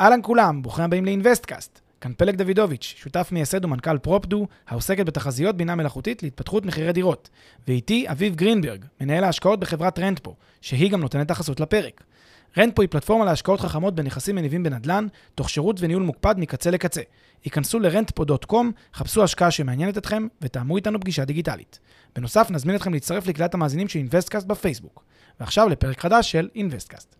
אהלן כולם, ברוכים הבאים לאינבסט-קאסט. כאן פלג דודוביץ', שותף מייסד ומנכ"ל פרופדו, העוסקת בתחזיות בינה מלאכותית להתפתחות מחירי דירות. ואיתי אביב גרינברג, מנהל ההשקעות בחברת רנטפו, שהיא גם נותנת החסות לפרק. רנטפו היא פלטפורמה להשקעות חכמות בנכסים מניבים בנדלן, תוך שירות וניהול מוקפד מקצה לקצה. היכנסו ל-rentpo.com, חפשו השקעה שמעניינת אתכם ותאמו איתנו פגישה דיגיטלית. בנוסף, נזמין אתכם להצטרף לקהילת המאזינים של Invest-Cast בפייסבוק. ועכשיו לפרק חדש של Invest-Cast.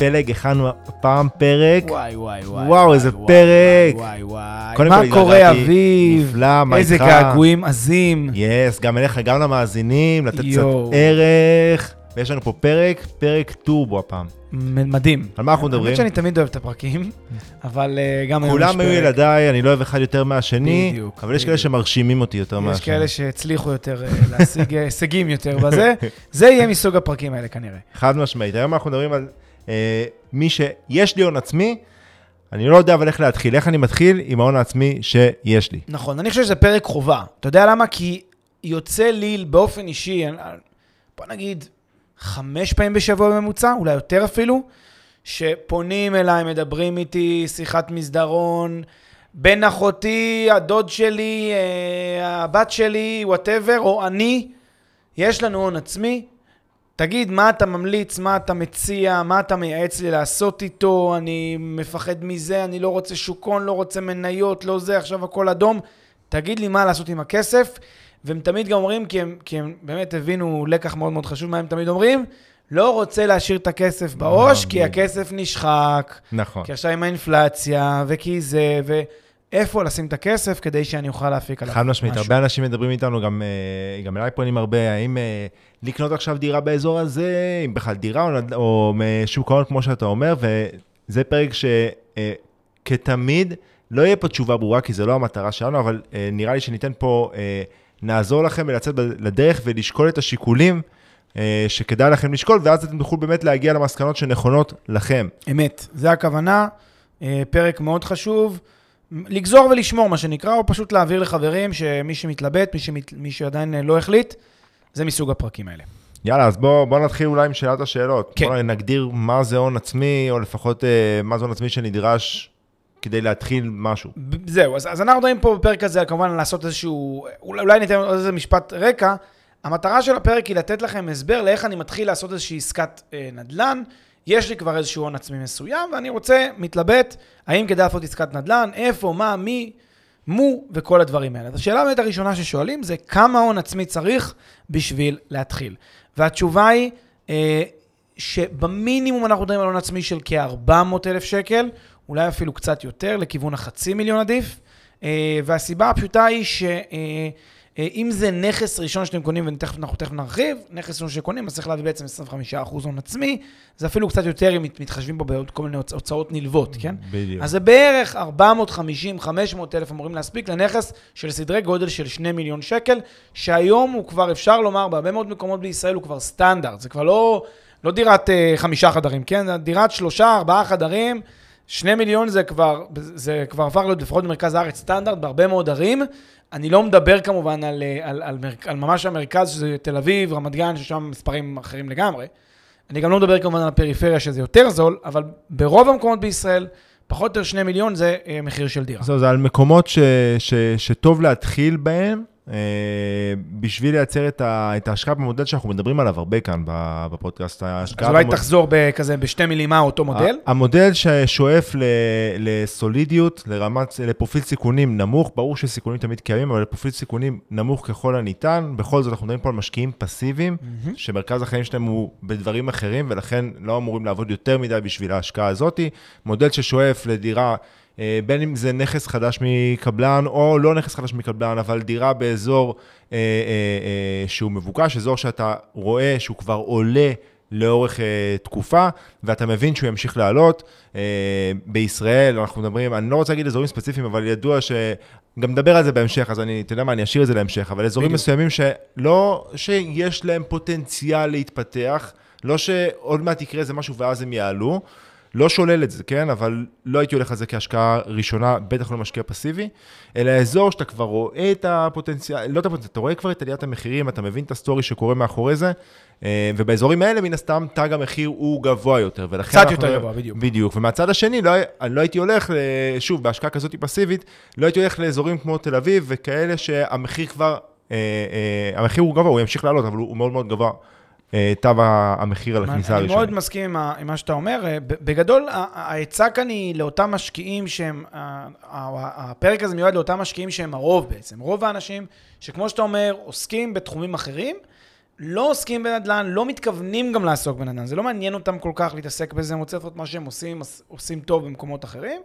פלג, הכנו פעם פרק. וואו, איזה פרק. מה קורה, אביב? איזה געגועים עזים. יס, גם אליך, גם למאזינים, לתת קצת ערך. ויש לנו פה פרק, פרק טורבו הפעם. מדהים. על מה אנחנו מדברים? אני חושב שאני תמיד אוהב את הפרקים, אבל גם... כולם היו ילדיי, אני לא אוהב אחד יותר מהשני, אבל יש כאלה שמרשימים אותי יותר מהשני. יש כאלה שהצליחו יותר להשיג הישגים יותר בזה. זה יהיה מסוג הפרקים האלה כנראה. חד משמעית. היום אנחנו מדברים על... מי שיש לי הון עצמי, אני לא יודע אבל איך להתחיל, איך אני מתחיל עם ההון העצמי שיש לי. נכון, אני חושב שזה פרק חובה. אתה יודע למה? כי יוצא לי באופן אישי, בוא נגיד 5 פעמים בשבוע בממוצע, אולי יותר אפילו, שפונים אליי, מדברים איתי, שיחת מסדרון, בן אחותי, הדוד שלי, הבת שלי, whatever, או אני, יש לנו הון עצמי, תגיד, מה אתה ממליץ, מה אתה מציע, מה אתה מייעץ לי לעשות איתו, אני מפחד מזה, אני לא רוצה שוקון, לא רוצה מניות, לא זה, עכשיו הכל אדום, תגיד לי מה לעשות עם הכסף, והם תמיד גם אומרים, כי הם באמת הבינו לקח מאוד מאוד חשוב, מה הם תמיד אומרים, לא רוצה להשאיר את הכסף בראש, כי הכסף נשחק, נכון. כי עכשיו עם האינפלציה, וכי זה, איפה לשים את הכסף כדי שאני אוכל להפיק עליו. חד משמעית, הרבה אנשים מדברים איתנו, גם אליי פונים הרבה, האם לקנות עכשיו דירה באזור הזה, אם בכלל דירה או משוק ההון כמו שאתה אומר, וזה פרק שכתמיד לא יהיה פה תשובה ברורה, כי זה לא המטרה שלנו, אבל נראה לי שניתן פה, נעזור לכם ולצאת לדרך ולשקול את השיקולים, שכדאי לכם לשקול, ואז אתם תוכלו באמת להגיע למסקנות שנכונות לכם. אמת, זה הכוונה, פרק מאוד חשוב, לגזור ולשמור מה שנקרא, או פשוט להעביר לחברים שמי שמתלבט, מי שעדיין לא החליט, זה מסוג הפרקים האלה. יאללה, אז בוא נתחיל אולי עם שאלת השאלות. כן. בוא נגדיר מה זה הון עצמי, או לפחות מה זה הון עצמי שנדרש כדי להתחיל משהו. זהו, אז אנחנו דברים פה בפרק הזה, כמובן לעשות איזשהו, אולי ניתן איזה משפט רקע, המטרה של הפרק היא לתת לכם הסבר לאיך אני מתחיל לעשות איזושהי עסקת נדל"ן, יש לי כבר איזשהו הון עצמי מסוים, ואני רוצה, מתלבט, האם כדאי לעשות עסקת נדל"ן, איפה, מה, מי, מו, וכל הדברים האלה. אז השאלה באמת הראשונה ששואלים זה, כמה הון עצמי צריך בשביל להתחיל? והתשובה היא, שבמינימום אנחנו מדברים על הון עצמי של כ-400,000 שקל, אולי אפילו קצת יותר, לכיוון 500,000 עדיף, והסיבה הפשוטה היא ש... אם זה נכס ראשון שאתם קונים, ואנחנו תכף נרחיב, נכס ראשון שקונים, אז צריך להביא בעצם 25% הון עצמי, זה אפילו קצת יותר אם מתחשבים פה בעוד כל מיני הוצאות נלוות, כן? בדיוק. אז זה בערך 450,000-500,000 אמורים להספיק לנכס של סדרי גודל של 2 מיליון שקל, שהיום הוא כבר אפשר לומר, בהרבה מאוד מקומות בישראל הוא כבר סטנדרט, זה כבר לא דירת 5 חדרים, כן? זה דירת 3-4 חדרים, 2 מיליון זה כבר עבר להיות לפחות במרכז הארץ סטנדרט בהרבה מאוד ערים. אני לא מדבר כמובן על ממש המרכז שזה תל אביב, רמת גן, ששם מספרים אחרים לגמרי. אני גם לא מדבר כמובן על הפריפריה שזה יותר זול, אבל ברוב המקומות בישראל, פחות או 2 מיליון זה מחיר של דירה. זה על מקומות שטוב להתחיל בהם, בשביל לייצר את ההשקעה במודל שאנחנו מדברים עליו הרבה כאן בפודקאסט. אז אולי תחזור כזה בשתי מילים, מה אותו מודל? המודל ששואף לסולידיות, לפרופיל סיכונים נמוך, ברור שסיכונים תמיד קיימים, אבל לפרופיל סיכונים נמוך ככל הניתן, בכל זאת אנחנו מדברים פה על משקיעים פסיביים, שמרכז החיים שלהם הוא בדברים אחרים, ולכן לא אמורים לעבוד יותר מדי בשביל ההשקעה הזאת. מודל ששואף לדירה, בין אם זה נכס חדש מקבלן, או לא נכס חדש מקבלן, אבל דירה באזור שהוא מבוקש, אזור שאתה רואה שהוא כבר עולה לאורך תקופה, ואתה מבין שהוא ימשיך לעלות. בישראל אנחנו מדברים, אני לא רוצה להגיד אזורים ספציפיים, אבל ידוע שגם מדבר על זה בהמשך, אז אתה יודע מה, אני אשאיר את זה להמשך, אבל אזורים מסוימים שלא, שיש להם פוטנציאל להתפתח, לא שעוד מעט יקרה זה משהו ואז הם יעלו, לא שולל את זה, כן? אבל לא הייתי הולך על זה כהשקעה ראשונה, בטח לא משקיע פסיבי, אלא האזור שאתה כבר רואה את הפוטנציאל, לא את הפוטנציאל, אתה רואה כבר את עליית המחירים, אתה מבין את הסטורי שקורה מאחורי זה, ובאזורים האלה מן הסתם תג המחיר הוא גבוה יותר. קצת יותר גבוה, בדיוק. בדיוק, ומהצד השני, לא הייתי הולך, שוב, בהשקעה כזאת פסיבית, לא הייתי הולך לאזורים כמו תל אביב, וכאלה שהמחיר כבר, המחיר הוא גבוה, הוא ימשיך לעלות, אבל הוא מאוד מאוד גבוה. תו המחיר על הכניסה הראשונה. אני מאוד מסכים עם מה שאתה אומר. בגדול, ההצעה כאן היא לאותם משקיעים שהם, הפרק הזה מיועד לאותם משקיעים שהם הרוב בעצם. רוב האנשים שכמו שאתה אומר, עוסקים בתחומים אחרים, לא עוסקים בנדלן, לא מתכוונים גם לעסוק בנדלן. זה לא מעניין אותם כל כך להתעסק בזה, הם רוצים לעשות מה שהם עושים, עושים טוב במקומות אחרים,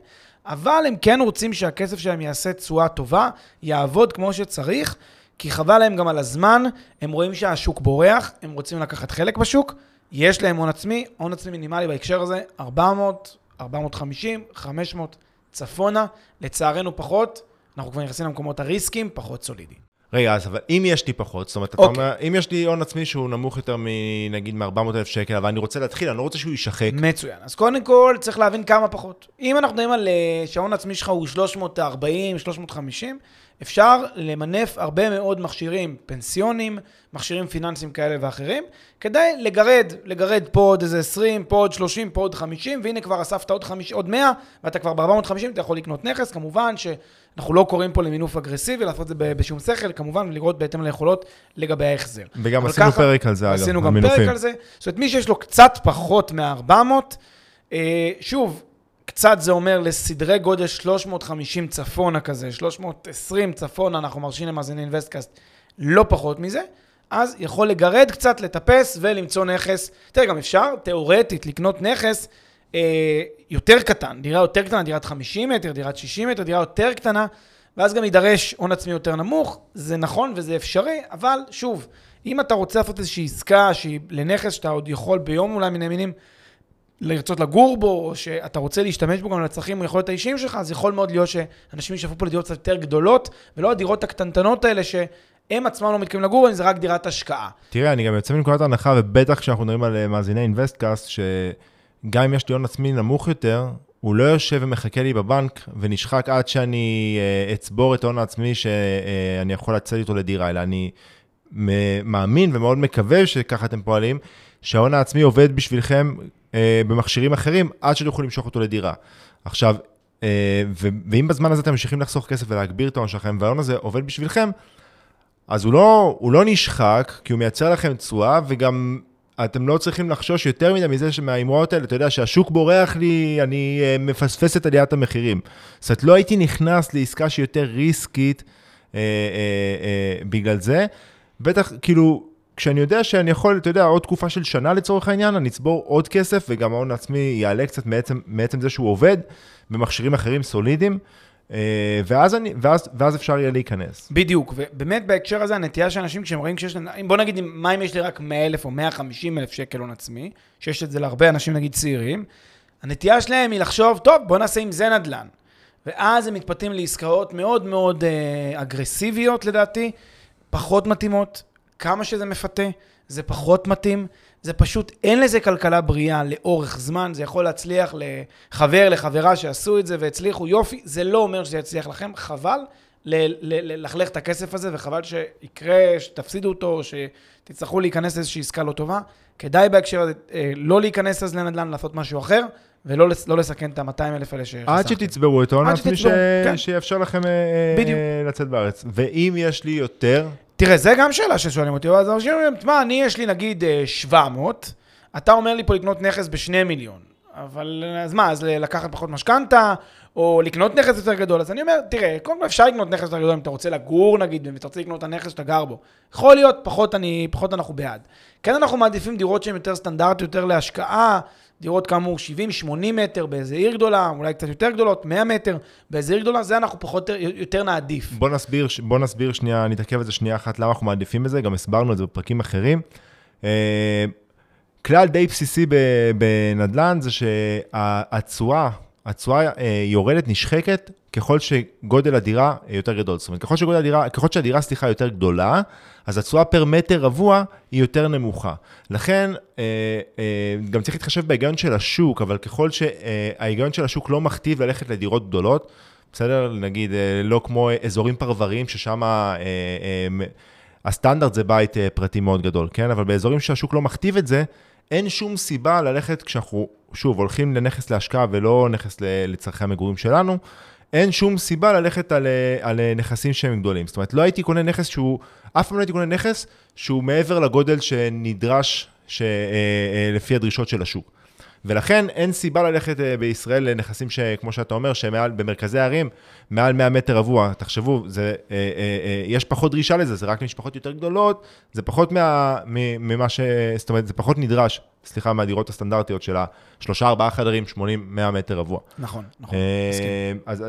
אבל הם כן רוצים שהכסף שלהם יעשה תשואה טובה, יעבוד כמו שצריך, כי חבל להם גם על הזמן, הם רואים שהשוק בורח, הם רוצים לקחת חלק בשוק, יש להם הון עצמי מינימלי בהקשר הזה, 400, 450, 500 צפונה, לצערנו פחות, אנחנו כבר נכנסים למקומות הריסקים, פחות סולידי. רגע, אז אבל אם יש לי פחות, זאת אומרת, אתה אומר, אם יש לי הון עצמי שהוא נמוך יותר מנגיד מ-400,000 שקל, אבל אני רוצה להתחיל, אני לא רוצה שהוא יישחק. מצוין, אז קודם כל צריך להבין כמה פחות. אם אנחנו נעים על שההון עצמי שלך הוא 340, 350, אפשר למנף הרבה מאוד מכשירים פנסיונים, מכשירים פיננסיים כאלה ואחרים, כדי לגרד פה עוד איזה 20, פה עוד 30, פה עוד 50, והנה כבר אספת עוד 50, עוד 100, ואתה כבר ב-450, אתה יכול לקנות נכס, כמובן שאנחנו לא קוראים פה למינוף אגרסיבי, לעשות את זה בשום שכל, כמובן, ולגרות בהתאם ליכולות לגבי ההחזר. וגם עשינו פרק על זה, אגב, המינופים. עשינו גם פרק על זה, זאת אומרת, מי שיש לו קצת פחות מה-400, שוב, קצת זה אומר לסדרי גודל 350 צפונה כזה, 320 צפונה, אנחנו מרשים למאזיני אינבסט-קאסט, לא פחות מזה, אז יכול לגרד קצת, לטפס ולמצוא נכס, תראה גם אפשר, תיאורטית, לקנות נכס יותר קטן, דירה יותר קטנה, דירת 50 מטר, דירת 60 מטר, דירה יותר קטנה, ואז גם יידרש הון עצמי יותר נמוך, זה נכון וזה אפשרי, אבל שוב, אם אתה רוצה לעשות איזושהי עסקה, שהיא לנכס שאתה עוד יכול ביום אולי מן המינים, לרצות לגור בו, או שאתה רוצה להשתמש בו גם לצרכים ויכולות האישיים שלך, אז יכול מאוד להיות שאנשים ישאפו פה לדירות יותר גדולות, ולא הדירות הקטנטנות האלה שהם עצמם לא מתכוונים לגור, זה רק דירת השקעה. תראה, אני גם יוצא מנקודת ההנחה, ובטח כשאנחנו מדברים על מאזיני אינבסט-קאסט, שגם אם יש לי הון עצמי נמוך יותר, הוא לא יושב ומחכה לי בבנק, ונשחק עד שאני אצבור את ההון העצמי שאני יכול לצאת איתו לדירה, אלא אני מאמין ומאוד מקווה שככה אתם פועלים, שההון העצמי עובד בשבילכם במכשירים אחרים, עד שתוכלו למשוך אותו לדירה. עכשיו, ואם בזמן הזה אתם ממשיכים לחסוך כסף ולהגביר את ההון שלכם, וההון הזה עובד בשבילכם, אז הוא לא נשחק, כי הוא מייצר לכם תשואה, וגם אתם לא צריכים לחשוש יותר מדי מזה מהאמרות האלה, אתה יודע שהשוק בורח לי, אני מפספס את עליית המחירים. אז את לא הייתי נכנס לעסקה שהיא יותר ריסקית בגלל זה. בטח, כאילו, כשאני יודע שאני יכול, אתה יודע, עוד תקופה של שנה לצורך העניין, אני אצבור עוד כסף, וגם ההון עצמי יעלה קצת מעצם זה שהוא עובד, במכשירים אחרים סולידיים, ואז אפשר יהיה להיכנס. בדיוק, ובאמת בהקשר הזה, הנטייה של אנשים כשהם רואים כשיש להם, בוא נגיד, מה אם יש לי רק 100,000 או 150,000 שקל הון עצמי, שיש את זה להרבה אנשים נגיד צעירים, הנטייה שלהם היא לחשוב, טוב, בוא נעשה עם זה נדל"ן. ואז הם מתפתים לעסקאות מאוד מאוד אגרסיביות לדעתי, פחות מתאימות, כמה שזה מפתה, זה פחות מתאים, זה פשוט, אין לזה כלכלה בריאה לאורך זמן, זה יכול להצליח לחבר, לחברה שעשו את זה והצליחו, יופי, זה לא אומר שזה יצליח לכם, חבל ללכלך את הכסף הזה, וחבל שיקרה, שתפסידו אותו, שתצטרכו להיכנס לאיזושהי עסקה לא טובה, כדאי בהקשר הזה, לא להיכנס אז לנדל"ן, לעשות משהו אחר, ולא לסכן את ה-200,000 האלה שחסכתם. עד שתצברו את ההון עצמי שיאפשר לכם לצאת בארץ. ואם יש לי יותר... תראה, זה גם שאלה ששואלים אותי, אז אנשים אומרים, מה, אני יש לי נגיד 700, אתה אומר לי פה לקנות נכס ב2 מיליון, אבל אז מה, אז לקחת פחות משכנתה, או לקנות נכס יותר גדול, אז אני אומר, תראה, קודם כל אפשר לקנות נכס יותר גדול, אם אתה רוצה לגור נגיד, ואתה רוצה לקנות את הנכס שאתה גר בו, יכול להיות, פחות אנחנו בעד. כן, אנחנו מעדיפים דירות שהן יותר סטנדרט, יותר להשקעה, דירות כאמור 70-80 מטר באיזה עיר גדולה, אולי קצת יותר גדולות, 100 מטר באיזה עיר גדולה, זה אנחנו פחות יותר נעדיף. בוא נסביר שנייה, נתעכב את זה שנייה אחת, למה אנחנו מעדיפים את זה, גם הסברנו את זה בפרקים אחרים. כלל די בסיסי בנדל"ן זה שהתשואה הצורה יורדת, נשחקת, ככל שגודל הדירה יותר גדול. זאת אומרת, ככל שהדירה, סליחה, יותר גדולה, אז הצורה פר מטר רבוע היא יותר נמוכה. לכן, גם צריך להתחשב בהיגיון של השוק, אבל ככל שההיגיון של השוק לא מכתיב ללכת לדירות גדולות, בסדר, נגיד, לא כמו אזורים פרבריים, ששם הסטנדרט זה בית פרטי מאוד גדול, כן? אבל באזורים שהשוק לא מכתיב את זה, אין שום סיבה ללכת, כשאנחנו, שוב, הולכים לנכס להשקעה ולא נכס לצרכי המגורים שלנו, אין שום סיבה ללכת על נכסים שהם גדולים. זאת אומרת, לא הייתי קונה נכס שהוא, אף פעם לא הייתי קונה נכס שהוא מעבר לגודל שנדרש לפי הדרישות של השוק. ולכן אין סיבה ללכת בישראל לנכסים שכמו שאתה אומר, שבמרכזי הערים, מעל 100 מטר רבוע, תחשבו, זה, יש פחות דרישה לזה, זה רק למשפחות יותר גדולות, זה פחות ממה ש... זאת אומרת, זה פחות נדרש, סליחה, מהדירות הסטנדרטיות של ה3-4 חדרים, 80-100 מטר רבוע. נכון, נכון. אז...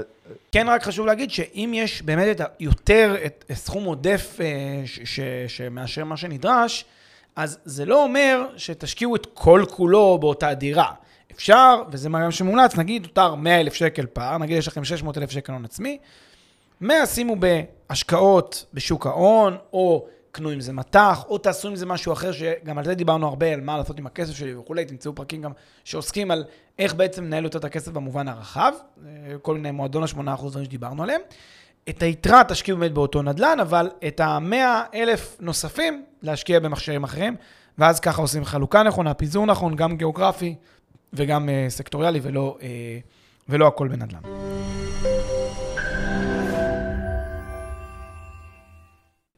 כן, רק חשוב להגיד שאם יש באמת יותר את סכום עודף שמאשר מה שנדרש, אז זה לא אומר שתשקיעו את כל כולו באותה דירה. אפשר, וזה מה שמומלץ, נגיד, תותר 100,000 שקל פעם, נגיד יש לכם 600,000 שקל הון עצמי, 100 שימו בהשקעות בשוק ההון, או קנו עם זה מטח, או תעשו עם זה משהו אחר, שגם על זה דיברנו הרבה, על מה לעשות עם הכסף שלי וכולי, תמצאו פרקים גם שעוסקים על איך בעצם נהל יותר את הכסף במובן הרחב, כל מיני מועדון ה-8% דברים שדיברנו עליהם, את היתרה תשקיעו באמת באותו נדלן, אבל את ה-100,000 נוספים להשקיע במכשירים אחרים, ואז ככה עושים חלוקה נכונה, פיזור נכון, גם גיאוגרפי וגם סקטוריאלי, ולא הכל בנדלן.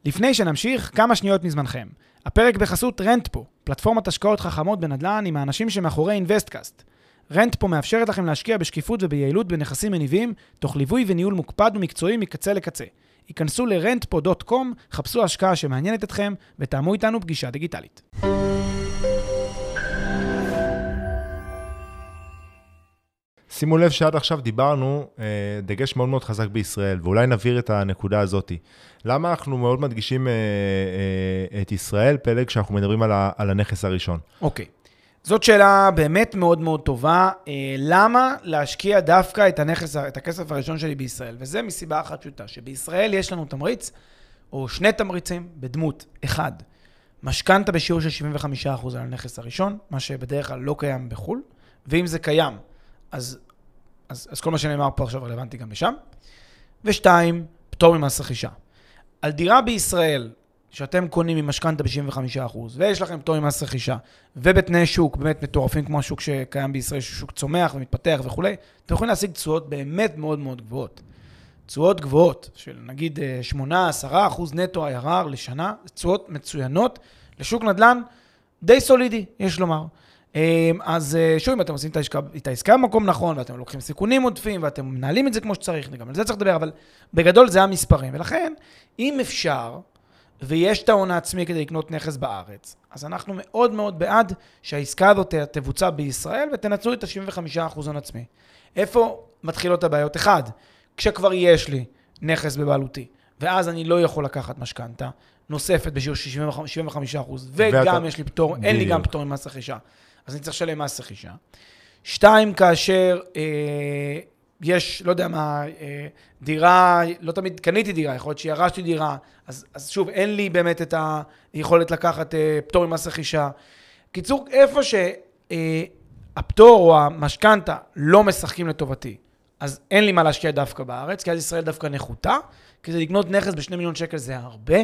לפני שנמשיך, כמה שניות מזמנכם. הפרק בחסות רנטפו, פלטפורמת השקעות חכמות בנדלן עם האנשים שמאחורי אינבסט-קאסט. רנטפו מאפשרת לכם להשקיע בשקיפות וביעילות בנכסים מניבים, תוך ליווי וניהול מוקפד ומקצועי מקצה לקצה. היכנסו ל-rentpo.com, חפשו השקעה שמעניינת אתכם, ותאמו איתנו פגישה דיגיטלית. שימו לב שעד עכשיו דיברנו, דגש מאוד מאוד חזק בישראל, ואולי נבהיר את הנקודה הזאת. למה אנחנו מאוד מדגישים את ישראל, פלג, כשאנחנו מדברים על הנכס הראשון? אוקיי. זאת שאלה באמת מאוד מאוד טובה, למה להשקיע דווקא את הכסף הראשון שלי בישראל? וזה מסיבה אחת פשוטה, שבישראל יש לנו תמריץ, או שני תמריצים בדמות. אחד, משכנתא בשיעור של 75% על הנכס הראשון, מה שבדרך כלל לא קיים בחול, ואם זה קיים, אז כל מה שנאמר פה עכשיו רלוונטי גם לשם. ושתיים, פטור ממס רכישה. על דירה בישראל, שאתם קונים עם משכנתא ב-75%, ויש לכם פטור ממס רכישה, ובתנאי שוק, באמת מטורפים כמו השוק שקיים בישראל, שוק צומח ומתפתח וכו', אתם יכולים להשיג תשואות באמת מאוד מאוד גבוהות. תשואות גבוהות, של נגיד 8-10% נטו IRR לשנה, תשואות מצוינות, לשוק נדל"ן די סולידי, יש לומר. אז שוב, אם אתם עושים את העסקה במקום נכון, ואתם לוקחים סיכונים עודפים, ואתם מנהלים את זה כמו שצריך, גם על זה צריך לדבר, אבל בגדול זה המספרים. ולכן, אם אפשר, ויש את ההון העצמי כדי לקנות נכס בארץ. אז אנחנו מאוד מאוד בעד שהעסקה הזאת תבוצע בישראל ותנצלו את ה-75% הון עצמי. איפה מתחילות הבעיות? אחד, כשכבר יש לי נכס בבעלותי, ואז אני לא יכול לקחת משכנתא נוספת בשיעור 75%, וגם יש לי פטור, אין לי גם פטור ממס רכישה. אז אני צריך לשלם מס רכישה. שתיים, כאשר יש, לא יודע מה, דירה, לא תמיד קניתי דירה, יכול להיות שירשתי דירה, אז שוב, אין לי באמת את היכולת לקחת פטור ממס רכישה. קיצור, איפה שהפטור או המשכנתא לא משחקים לטובתי, אז אין לי מה להשקיע דווקא בארץ, כי אז ישראל דווקא נחותה, כי זה לקנות נכס ב2 מיליון שקל זה הרבה,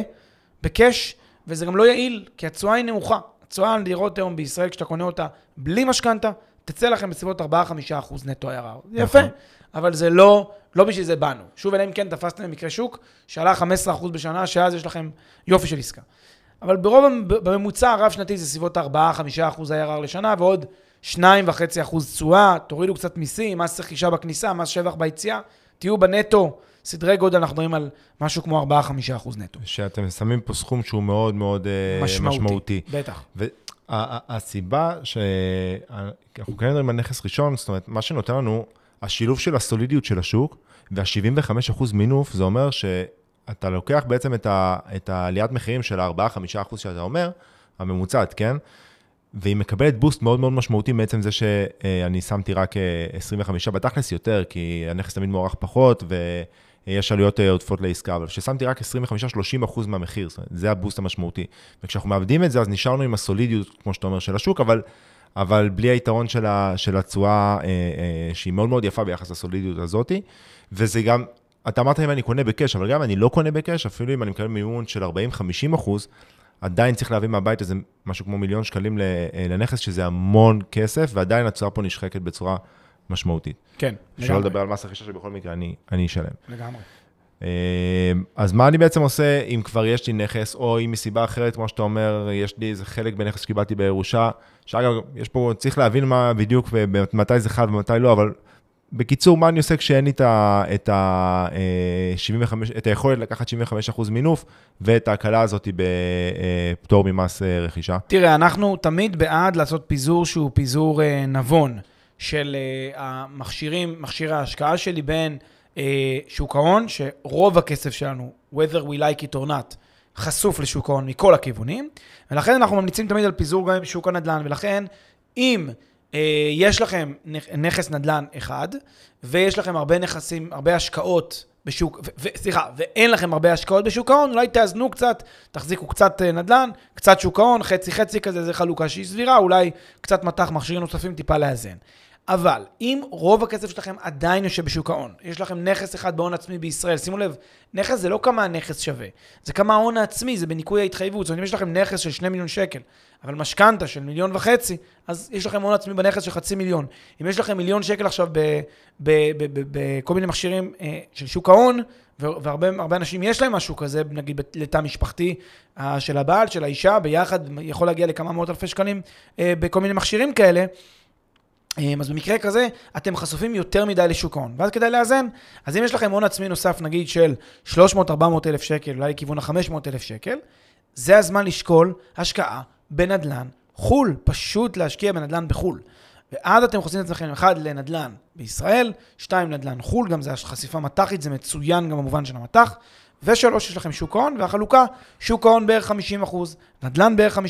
בקש, וזה גם לא יעיל, כי התשואה היא נמוכה. התשואה על דירות היום בישראל, כשאתה קונה אותה בלי משכנתא, תצא לכם בסביבות 4-5% נטו IRR. זה יפה, אבל זה לא בשביל זה באנו. שוב, אלא אם כן תפסתם במקרה שוק, שעלה 15% בשנה, שאז יש לכם יופי של עסקה. אבל בממוצע הרב שנתי זה סביבות 4-5% IRR לשנה, ועוד 2.5% תשואה, תורידו קצת מיסים, מס רכישה בכניסה, מס שבח ביציאה, תהיו בנטו, סדרי גודל, אנחנו מדברים על משהו כמו 4-5% נטו. שאתם שמים פה סכום שהוא מאוד מאוד משמעותי. בטח. הסיבה שאנחנו כן מדברים על נכס ראשון, זאת אומרת, מה שנותן לנו, השילוב של הסולידיות של השוק, וה-75% מינוף, זה אומר שאתה לוקח בעצם את העליית מחירים של ה4-5% שאתה אומר, הממוצעת, כן? והיא מקבלת בוסט מאוד מאוד משמעותי מעצם זה שאני שמתי רק 25 בתכלס יותר, כי הנכס תמיד מוערך פחות ויש עלויות עודפות לעסקה, אבל כששמתי רק 25-30% מהמחיר, זה הבוסט המשמעותי. וכשאנחנו מאבדים את זה, אז נשארנו עם הסולידיות, כמו שאתה אומר, של השוק, אבל בלי היתרון של התשואה, שהיא מאוד מאוד יפה ביחס לסולידיות הזאת, וזה גם, אתה אמרת אם אני קונה בקש, אבל גם אני לא קונה בקש, אפילו אם אני מקבל מימון של 40-50%, עדיין צריך להביא מהבית איזה משהו כמו 1,000,000 שקלים לנכס, שזה המון כסף, ועדיין התשואה פה נשחקת בצורה משמעותית. כן, לגמרי. שלא לדבר על מס הרכישה שבכל מקרה אני אשלם. לגמרי. אז מה אני בעצם עושה אם כבר יש לי נכס, או אם מסיבה אחרת, כמו שאתה אומר, יש לי איזה חלק בנכס שקיבלתי בירושה, שאגב, יש פה, צריך להבין מה בדיוק, ומתי זה חל ומתי לא, אבל בקיצור, מה אני עושה כשאין לי את היכולת לקחת 75% מינוף, ואת ההקלה הזאת בפטור ממס רכישה? תראה, אנחנו תמיד בעד לעשות פיזור שהוא פיזור נבון, של המכשירים, מכשיר ההשקעה שלי בין שוק ההון, שרוב הכסף שלנו, whether we like it or not, חשוף לשוק ההון מכל הכיוונים, ולכן אנחנו ממליצים תמיד על פיזור גם בשוק הנדלן, ולכן אם יש לכם נכס נדלן אחד, ויש לכם הרבה נכסים, הרבה השקעות בשוק, ואין לכם הרבה השקעות בשוק ההון, אולי תאזנו קצת, תחזיקו קצת נדלן, קצת שוק ההון, חצי-חצי כזה, זה חלוקה שהיא סבירה, אולי קצת מתח מכשירים נוספים טיפה לאזן. אבל אם רוב הכסף שלכם עדיין יושב בשוק ההון, יש לכם נכס אחד בהון עצמי בישראל, שימו לב, נכס זה לא כמה הנכס שווה, זה כמה ההון העצמי, זה בניקוי ההתחייבות, זאת אומרת, אם יש לכם נכס של 2 מיליון שקל, אבל משכנתה של 1.5 מיליון, אז יש לכם הון עצמי בנכס של 0.5 מיליון. אם יש לכם 1,000,000 שקל עכשיו בכל מיני מכשירים של שוק ההון, והרבה אנשים יש להם משהו כזה, נגיד לתא משפחתי של הבעל, של האישה, ביחד יכול להגיע לכמה מאות אלפי שקלים בכל מיני מכשירים כאלה, אז במקרה כזה, אתם חשופים יותר מדי לשוק ההון, ואז כדאי לאזן, אז אם יש לכם הון עצמי נוסף, נגיד של 300-400 אלף שקל, אולי לכיוון ה-500 אלף שקל, זה הזמן לשקול השקעה בנדלן חול, פשוט להשקיע בנדלן בחול. ועד אתם חושבים את עצמכם, 1 לנדלן בישראל, 2 לנדלן חול, גם זה חשיפה מתחית, זה מצוין גם במובן של המתח, ו3 יש לכם שוק ההון, והחלוקה, שוק ההון בערך 50%, נדל"ן בערך 50%.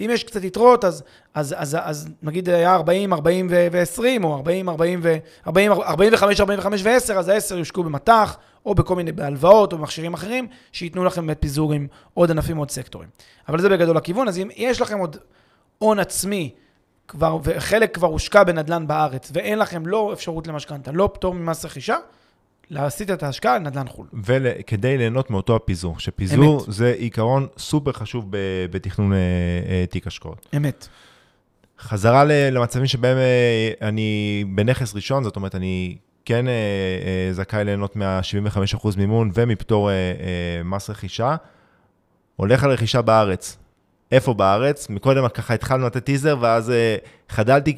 אם יש קצת יתרות, אז נגיד היה 40, 40 ו-20, או 45, 45 ו-10, אז ה-10 יושקעו במתח, או בכל מיני בהלוואות, או במכשירים אחרים, שייתנו לכם באמת פיזורים, עוד ענפים, עוד סקטורים. אבל זה בגדול הכיוון, אז אם יש לכם עוד הון עצמי, וחלק כבר הושקע בנדל"ן בארץ, ואין לכם לא אפשרות למשכנתא, לא פטור ממס רכישה, להסיט את ההשקעה לנדלן חול. וכדי ליהנות מאותו הפיזור, שפיזור זה עיקרון סופר חשוב בתכנון תיק השקעות. אמת. חזרה למצבים שבהם אני בנכס ראשון, זאת אומרת, אני כן זכאי ליהנות מה-75% מימון ומפטור מס רכישה, הולך על רכישה בארץ. איפה בארץ? מקודם ככה התחלנו את הטיזר, ואז חדלתי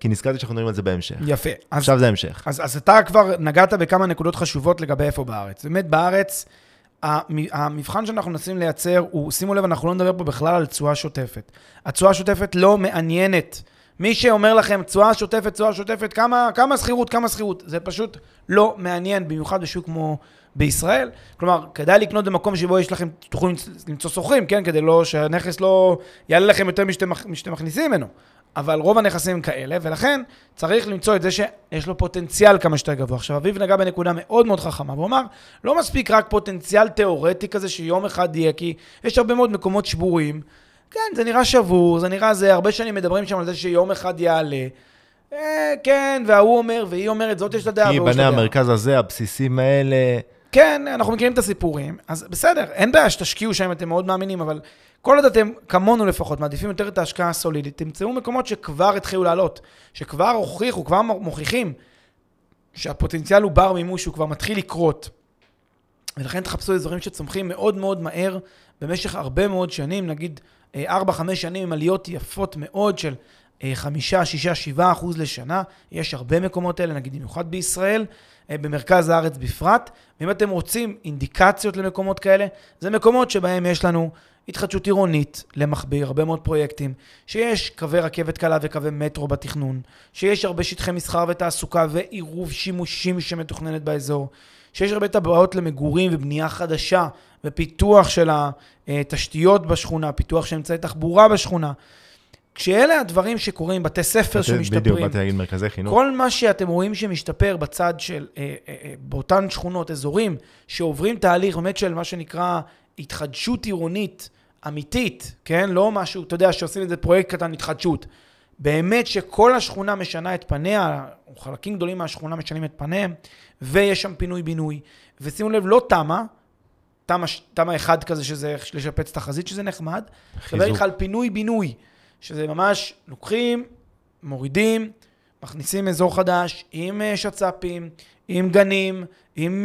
כי נזכרתי שאנחנו נראים על זה בהמשך. יפה. עכשיו זה המשך. אז אתה כבר נגעת בכמה נקודות חשובות לגבי איפה בארץ. באמת בארץ, המבחן שאנחנו נסים לייצר הוא, שימו לב, אנחנו לא נדבר פה בכלל על תשואה שוטפת. התשואה שוטפת לא מעניינת. מי שאומר לכם תשואה שוטפת, כמה שכירות, זה פשוט לא מעניין, במיוחד בשוק כמו בישראל. כלומר, כדאי לקנות במקום שבו יש לכם, תוכלו למצוא סוחרים, כן? כדי לא, שהנכס לא יעלה לכם יותר משתם מכניסים ממנו. אבל רוב הנכסים כאלה, ולכן צריך למצוא את זה שיש לו פוטנציאל כמה שיותר גבוה. עכשיו, אביב נגע בנקודה מאוד מאוד חכמה, והוא אמר, לא מספיק רק פוטנציאל תיאורטי כזה שיום אחד יהיה, כי יש הרבה מאוד מקומות שבורים, כן, זה נראה שבור, זה נראה זה, הרבה שנים מדברים שם על זה שיום אחד יעלה, כן, והוא אומר, והיא אומרת, זאת יש לדעה, כי בני המרכז הזה, הבסיסים האלה, כן, אנחנו מכירים את הסיפורים, אז בסדר, אין בעיה שתשקיעו שם, אתם מאוד מאמינים, אבל כל עוד אתם, כמונו לפחות, מעדיפים יותר את ההשקעה הסולידית, תמצאו מקומות שכבר התחילו לעלות, שכבר הוכיחו, כבר מוכיחים, שהפוטנציאל הוא בר מימוש, הוא כבר מתחיל לקרות, ולכן תחפשו אזורים שצומחים מאוד מאוד מהר, במשך הרבה מאוד שנים, נגיד 4-5 שנים, עם עליות יפות מאוד של 5-6-7% לשנה, יש הרבה מקומות אלה, נגיד במיוחד בישראל, במרכז הארץ בפרט, ואם אתם רוצים אינדיקציות למקומות כאלה, זה מקומות שבהם יש לנו התחדשות עירונית למחביר, הרבה מאוד פרויקטים, שיש קווי רכבת קלה וקווי מטרו בתכנון, שיש הרבה שטחי מסחר ותעסוקה ועירוב שימושים שמתוכננת באזור, שיש הרבה טבעות למגורים ובנייה חדשה, ופיתוח של התשתיות בשכונה, פיתוח של אמצעי תחבורה בשכונה, כשאלה הדברים שקורים, בתי ספר שמשתפרים, כל מה שאתם רואים שמשתפר בצד של, באותן שכונות, אזורים, שעוברים תהליך באמת של מה שנקרא התחדשות עירונית אמיתית, כן? לא משהו, אתה יודע, שעושים את זה פרויקט קטן התחדשות. באמת שכל השכונה משנה את פניה, או חלקים גדולים מהשכונה משנים את פניהם, ויש שם פינוי-בינוי. ושימו לב, לא תמה, תמה אחד כזה שזה לשפץ את החזית, שזה נחמד. דבר איתך על פינוי-בינוי, שזה ממש לוקחים, מורידים, מכניסים אזור חדש, עם שצפים, עם גנים, עם...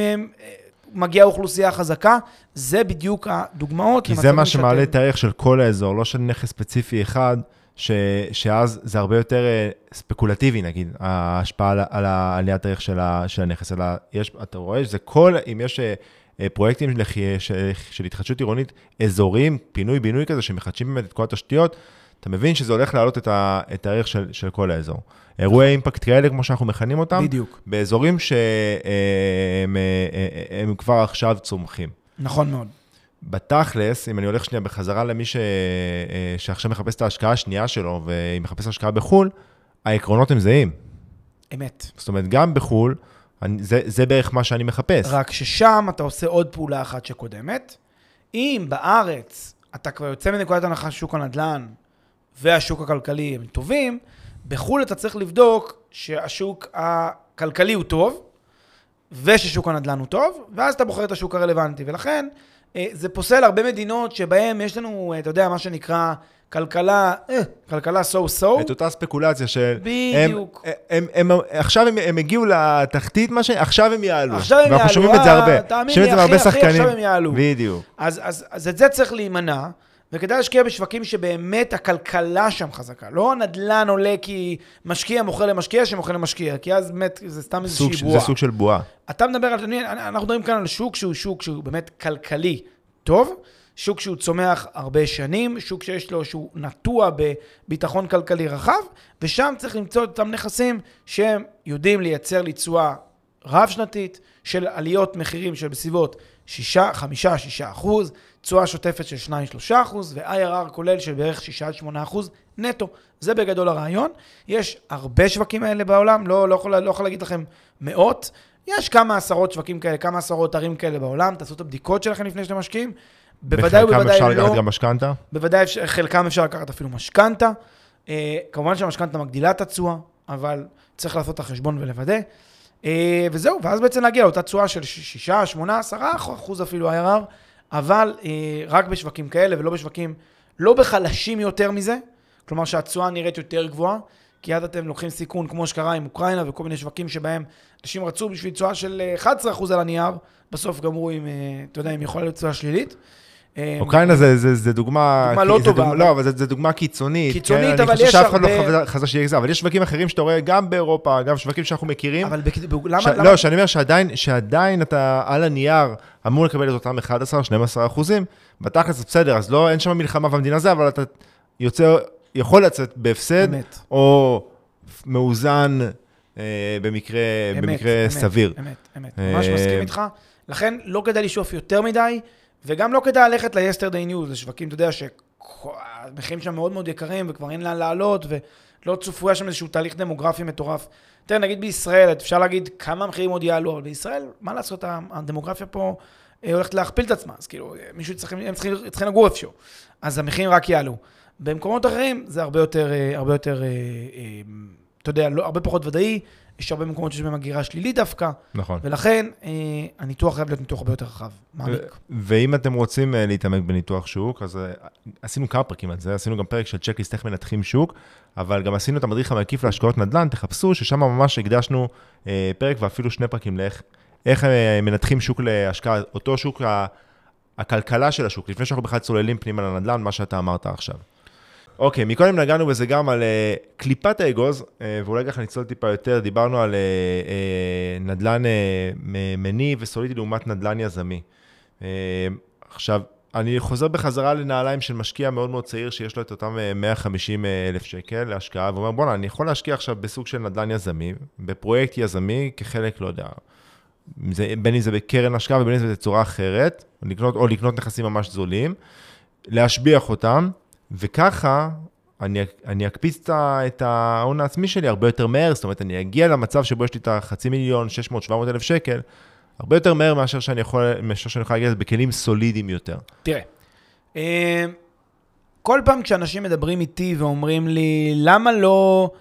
מגיעה אוכלוסייה חזקה, זה בדיוק הדוגמאות. כי זה מה שמעלה את הערך של כל האזור, לא של נכס ספציפי אחד, שאז זה הרבה יותר ספקולטיבי, נגיד, ההשפעה על העליית הערך של הנכס, אלא אתה רואה שזה כל, אם יש פרויקטים של התחדשות עירונית, אזורים, פינוי, בינוי כזה, שמחדשים באמת את כל התשתיות, אתה מבין שזה הולך להעלות את הערך של כל האזור. אירועי אימפקט כאלה, כמו שאנחנו מכנים אותם, בדיוק. באזורים שהם כבר עכשיו צומחים. נכון מאוד. בתכלס, אם אני הולך שנייה בחזרה למי שעכשיו מחפש את ההשקעה השנייה שלו, והיא מחפש השקעה בחול, העקרונות הם זהים. אמת. זאת אומרת, גם בחול, זה בערך מה שאני מחפש. רק ששם אתה עושה עוד פעולה אחת שקודמת. אם בארץ אתה כבר יוצא מנקודת הנחה שוק הנדל"ן, והשוק הכלכלי הם טובים, בחול אתה צריך לבדוק שהשוק הכלכלי הוא טוב, וששוק הנדל"ן הוא טוב, ואז אתה בוחר את השוק הרלוונטי, ולכן זה פוסל הרבה מדינות שבהן יש לנו, אתה יודע, מה שנקרא כלכלה, כלכלה סו-סו. את אותה ספקולציה של... בדיוק. עכשיו הם הגיעו לתחתית, עכשיו הם יעלו. ואנחנו שומעים את זה הרבה. תאמין לי, אחי, עכשיו הם יעלו. בדיוק. אז את זה צריך להימנע, וכדאי להשקיע בשווקים שבאמת הכלכלה שם חזקה. לא נדלן עולה כי משקיע מוכר למשקיע שמוכר למשקיע, כי אז באמת זה סתם איזושהי בועה. זה סוג של בועה. אתה מדבר על... אנחנו מדברים כאן על שוק שהוא שוק שהוא באמת כלכלי טוב, שוק שהוא צומח הרבה שנים, שוק שיש לו שהוא נטוע בביטחון כלכלי רחב, ושם צריך למצוא את אותם נכסים שהם יודעים לייצר ליצוע רב שנתית, של עליות מחירים של בסביבות 5-6%, תשואה שוטפת של 2-3%, ו-IRR כולל של בערך 6-8% נטו. זה בגדול הרעיון. יש הרבה שווקים האלה בעולם, לא יכול להגיד לכם מאות. יש כמה עשרות שווקים כאלה, כמה עשרות ערים כאלה בעולם, תעשו את הבדיקות שלכם לפני שאתם משקיעים. בוודאי ובוודאי לא. אפשר לקחת גם משכנתה? בוודאי חלקם אפשר לקחת אפילו משכנתה. כמובן שהמשכנתה מגדילה את התשואה, אבל צריך לעשות את החשבון ולוודא. וזהו, ואז בעצם נגיע לאותה תשואה של 6-8-10% אפילו IRR, אבל רק בשווקים כאלה ולא בשווקים, לא בחלשים יותר מזה, כלומר שהתשואה נראית יותר גבוהה, כי עד אתם לוקחים סיכון כמו שקרה עם אוקראינה וכל מיני שווקים שבהם אנשים רצו בשביל תשואה של 11% על הנייר, בסוף גמרו עם, אתה יודע, עם יכולה להיות תשואה שלילית. אוקראינה זה דוגמה לא טובה. לא, אבל זה דוגמה קיצונית, אבל יש הרבה... אבל יש שווקים אחרים שאתה רואה גם באירופה, גם שווקים שאנחנו מכירים. אבל למה... לא, שאני אומר שעדיין אתה על הנייר אמור לקבל את אותם 11-12%, בתכלס בסדר, אז אין שם מלחמה במדינה זה, אבל אתה יכול לצאת בהפסד, או מאוזן במקרה סביר. אמת, ממש מסכים איתך. לכן לא כדאי לשאוף יותר מדי, וגם לא כדאי ללכת ל-Yesterday News, לשווקים, אתה יודע, שהמחירים שם מאוד מאוד יקרים, וכבר אין לה לעלות, ולא צופויה שם איזשהו תהליך דמוגרפי מטורף. תראה, נגיד בישראל, אפשר להגיד כמה המחירים עוד יעלו, אבל בישראל, מה לעשות, הדמוגרפיה פה הולכת להכפיל את עצמה, אז כאילו, הם צריכים לגור איפשהו, אז המחירים רק יעלו. במקומות אחרים, זה הרבה יותר, אתה יודע, הרבה פחות ודאי, יש הרבה מקומות שיש בהם הגירה שלילית דווקא, נכון. ולכן הניתוח חייב להיות ניתוח הרבה יותר רחב, מעמיק. ואם אתם רוצים להתעמק בניתוח שוק, אז עשינו כמה פרקים על זה, עשינו גם פרק של צ'קליסט איך מנתחים שוק, אבל גם עשינו את המדריך המקיף להשקעות נדל"ן, תחפשו ששם ממש הקדשנו פרק ואפילו 2 פרקים לאיך מנתחים שוק להשקעה, אותו שוק, הכלכלה של השוק, לפני שאנחנו בכלל צוללים פנים על הנדל"ן, מה שאתה אמרת עכשיו. אוקיי, מקודם נגענו בזה גם על קליפת האגוז, ואולי ככה נצלול טיפה יותר, דיברנו על נדלן מני וסולידי לעומת נדלן יזמי. עכשיו, אני חוזר בחזרה לנעליים של משקיע מאוד מאוד צעיר, שיש לו את אותם 150,000 שקל להשקעה, ואומר, בוא נה, אני יכול להשקיע עכשיו בסוג של נדלן יזמי, בפרויקט יזמי, כחלק, לא יודע, בין אם זה בקרן השקעה ובין אם זה בצורה אחרת, או לקנות נכסים ממש זולים, להשביח אותם, וככה אני אקפיץ את ההון העצמי שלי הרבה יותר מהר, זאת אומרת, אני אגיע למצב שבו יש לי את החצי מיליון, 600,000-700,000 שקל, הרבה יותר מהר מאשר שאני יכול להגיע לזה בכלים סולידיים יותר. תראה, כל פעם כשאנשים מדברים איתי ואומרים לי, למה לא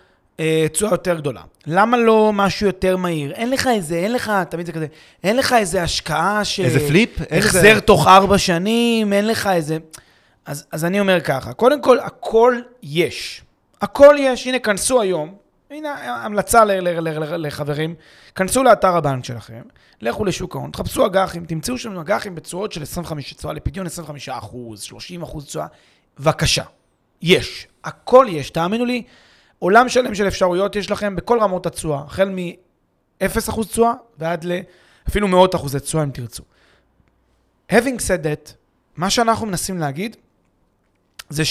תשואה יותר גדולה? למה לא משהו יותר מהיר? אין לך איזה, תמיד זה כזה, אין לך איזה השקעה ש... איזה פליפ? החזר תוך 4 שנים, אין לך איזה... אז אני אומר ככה, קודם כל, הכל יש. הכל יש, הנה, כנסו היום, הנה, המלצה לחברים, כנסו לאתר הבנק שלכם, לכו לשוק ההון, תחפשו אג"חים, תמצאו שם אג"חים בתשואות של 25, תשואה לפדיון 25%, 30% תשואה, בבקשה. יש, הכל יש, תאמינו לי, עולם שלם של אפשרויות יש לכם בכל רמות התשואה, החל מ-0% תשואה ועד אפילו 100% תשואה אם תרצו. Having said that, מה שאנחנו מנסים להגיד, זה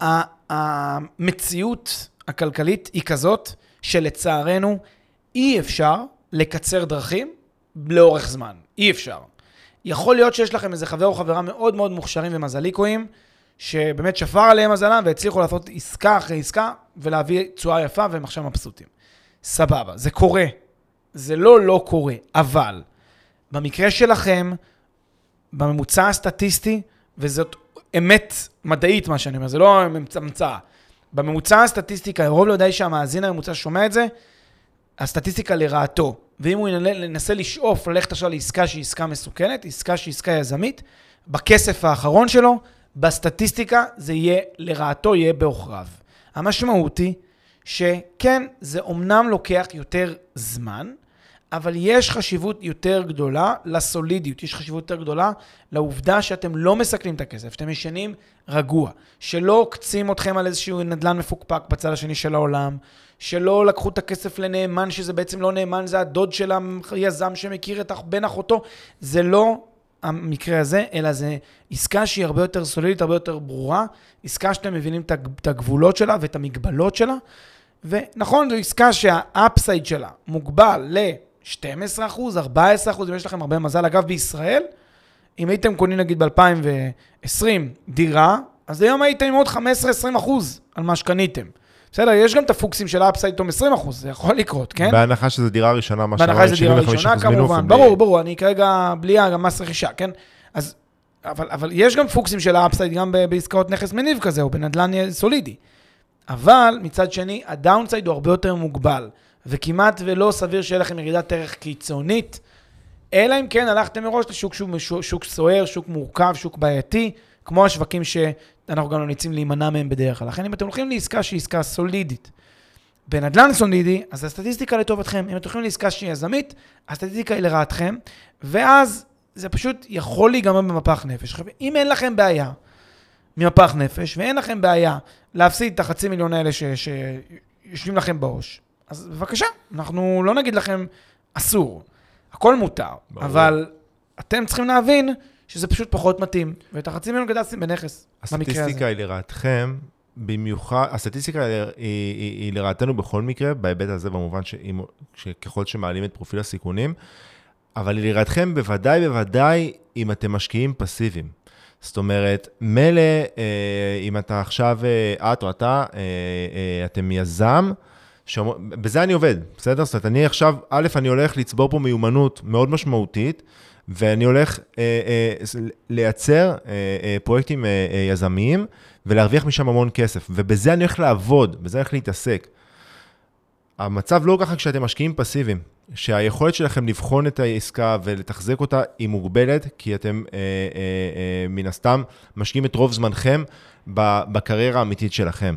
שהמציאות הכלכלית היא כזאת שלצערנו אי אפשר לקצר דרכים לאורך זמן. אי אפשר. יכול להיות שיש לכם איזה חבר או חברה מאוד מאוד מוכשרים ומזליקויים, שבאמת שפר עליהם מזלם והצליחו לעשות עסקה אחרי עסקה ולהביא תשואה יפה והם עכשיו מבסוטים. סבבה, זה קורה. זה לא קורה, אבל במקרה שלכם, בממוצע הסטטיסטי, וזאת אמת מדעית מה שאני אומר, זה לא המצאה. בממוצע הסטטיסטיקה, הרוב לא יודע שהמאזין הממוצע שומע את זה, הסטטיסטיקה לרעתו. ואם הוא ינסה לשאוף, ללכת עכשיו לעסקה שהיא עסקה מסוכנת, עסקה שהיא עסקה יזמית, בכסף האחרון שלו, בסטטיסטיקה זה יהיה לרעתו, יהיה באוכריו. המשמעות היא שכן, זה אומנם לוקח יותר זמן, אבל יש חשיבות יותר גדולה לסולידיות, יש חשיבות יותר גדולה לעובדה שאתם לא מסכנים את הכסף, אתם ישנים רגוע, שלא עוקצים אתכם על איזשהו נדלן מפוקפק בצד השני של העולם, שלא לקחו את הכסף לנאמן, שזה בעצם לא נאמן, זה הדוד של היזם שמכיר את בן אחותו, זה לא המקרה הזה, אלא זה עסקה שהיא הרבה יותר סולידית, הרבה יותר ברורה, עסקה שאתם מבינים את הגבולות שלה ואת המגבלות שלה, ונכון, זו עסקה שהאפסייד שלה מוגבל ל... 12%, 14%, אם יש לכם הרבה מזל. אגב, בישראל, אם הייתם קונים, נגיד, ב-2020 דירה, אז היום הייתם עם עוד 15-20% על מה שקניתם. בסדר, יש גם את הפוקסים של האפסייטום 20%, זה יכול לקרות, כן? בהנחה שזו דירה ראשונה, מה שאומר, יש 75% כמובן. ברור, אני כרגע בלי מס רכישה, כן? אז, אבל יש גם פוקסים של האפסייט, גם בעסקאות נכס מניב כזה, או בנדל"ן סולידי. אבל, מצד שני, הדאונסייד הוא הרבה יותר מוגבל. וכמעט ולא סביר שיהיה לכם ירידת ערך קיצונית, אלא אם כן הלכתם מראש לשוק שוק סוער, שוק מורכב, שוק בעייתי, כמו השווקים שאנחנו גם נצאים להימנע מהם בדרך כלל. לכן אם אתם הולכים לעסקה שהיא עסקה סולידית, בנדל"ן סולידי, אז הסטטיסטיקה לטובתכם. אם אתם הולכים לעסקה שהיא יזמית, הסטטיסטיקה היא לרעתכם, ואז זה פשוט יכול להיגמר במפח נפש. אם אין לכם בעיה ממפח נפש, ואין לכם בעיה להפסיד את החצי מיליון האלה שיושבים לכם בראש, אז בבקשה, אנחנו לא נגיד לכם אסור, הכל מותר, ברור. אבל אתם צריכים להבין שזה פשוט פחות מתאים, ואת החצי מיליון גדלתם בנכס, הסטטיסטיקה היא לרעתכם, במיוחד, הסטטיסטיקה היא לרעתנו בכל מקרה, בהיבט הזה במובן שככל שמעלים את פרופיל הסיכונים, אבל היא לרעתכם בוודאי אם אתם משקיעים פסיביים. זאת אומרת, מלא אם אתה עכשיו, את או אתה, אתם יזם, בזה אני עובד, בסדר? זאת אומרת, אני עכשיו, א', אני הולך לצבור פה מיומנות מאוד משמעותית, ואני הולך לייצר פרויקטים יזמיים, ולהרוויח משם המון כסף, ובזה אני הולך לעבוד, בזה אני הולך להתעסק. המצב לא ככה כשאתם משקיעים פסיביים, שהיכולת שלכם לבחון את העסקה ולתחזק אותה היא מוגבלת, כי אתם מן הסתם משקיעים את רוב זמנכם בקריירה האמיתית שלכם.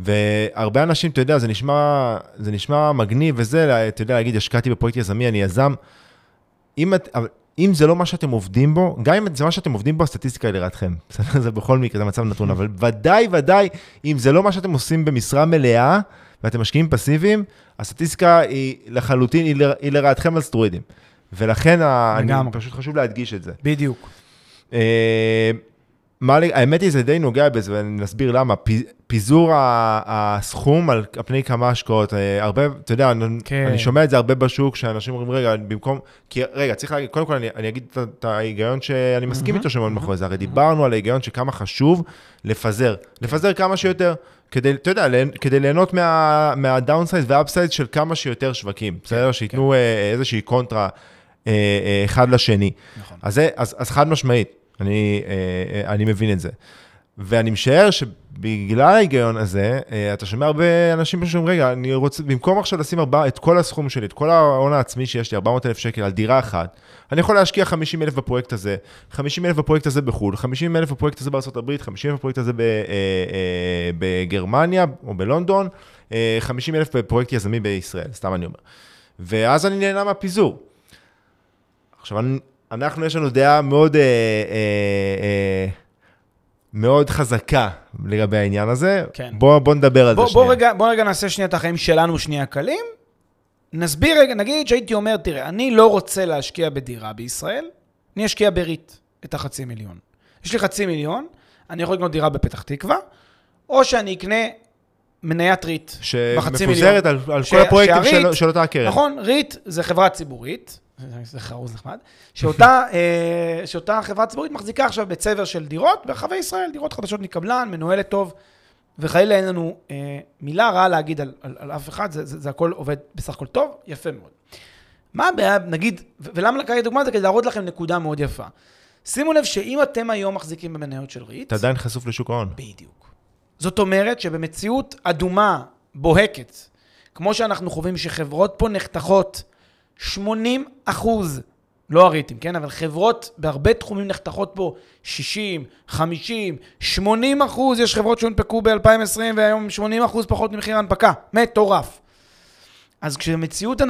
והרבה אנשים, אתה יודע, זה נשמע מגניב וזה, אתה יודע, להגיד, השקעתי בפרויקט יזמי, אני יזם. אם זה לא מה שאתם עובדים בו, גם אם זה מה שאתם עובדים בו, הסטטיסטיקה היא לרעתכם. זה בכל מקרה, זה מצב נתון, אבל ודאי, אם זה לא מה שאתם עושים במשרה מלאה, ואתם משקיעים פסיביים, הסטטיסטיקה היא לחלוטין, היא לרעתכם על סטרואידים. ולכן, אני פשוט חשוב להדגיש את זה. בדיוק. האמת היא זה די נוגע בזה, ונסביר למה. פיזור הסכום על פני כמה השקעות, הרבה, אתה יודע, אני שומע את זה הרבה בשוק, שאנשים אומרים, רגע, במקום, כי רגע, צריך להגיד, קודם כל אני אגיד את ההיגיון שאני מסכים איתו שמאוד מחוז, זה הרי דיברנו על ההיגיון שכמה חשוב לפזר, לפזר כמה שיותר, כדי, אתה יודע, כדי ליהנות מהדאונסייד והאפסייד של כמה שיותר שווקים, בסדר, שיתנו איזושהי קונטרה אחד לשני. אז חד משמעית. אני מבין את זה. ואני משער שבגלל ההיגיון הזה, אתה שומע הרבה אנשים שאומרים, רגע, אני רוצה, במקום עכשיו לשים את כל הסכום שלי, את כל ההון העצמי שיש לי, 400,000 שקל על דירה אחת, אני יכול להשקיע 50,000 בפרויקט הזה, 50,000 בפרויקט הזה בחול, 50,000 בפרויקט הזה בארצות הברית, 50,000 בפרויקט הזה בגרמניה או בלונדון, 50,000 בפרויקט יזמי בישראל, סתם אני אומר. ואז אני נהנה מהפיזור. עכשיו, אנחנו, יש לנו דעה מאוד, מאוד חזקה לגבי העניין הזה. כן. בוא נדבר על זה שנייה. בוא רגע נעשה שנייה את החיים שלנו שנייה קלים. נסביר, נגיד שהייתי אומר, תראה, אני לא רוצה להשקיע בדירה בישראל, אני אשקיע ברית את ה500,000. יש לי 500,000, אני יכול לקנות דירה בפתח תקווה, או שאני אקנה מניית רית ב500,000. שמפוזרת על כל הפרויקטים של אותה הקרן. נכון, רית זה חברה ציבורית. זה חרוז נחמד, שאותה חברה ציבורית מחזיקה עכשיו בצבר של דירות, ברחבי ישראל, דירות חדשות מקבלן, מנוהלת טוב, וחלילה אין לנו מילה רעה להגיד על אף אחד, זה הכל עובד בסך הכל טוב, יפה מאוד. מה הבעיה, נגיד, ולמה לקחת דוגמה, זה כדי להראות לכם נקודה מאוד יפה. שימו לב שאם אתם היום מחזיקים במניות של ריט, אתה עדיין חשוף לשוק ההון. בדיוק. זאת אומרת שבמציאות אדומה, בוהקת, כמו שאנחנו חווים שחברות פה נחתכות 80%, לא הריטים, כן? אבל חברות בהרבה תחומים נחתכות פה 60, 50, 80%. יש חברות שהונפקו ב-2020 והיום 80% פחות ממחיר ההנפקה. מטורף. אז כשמציאות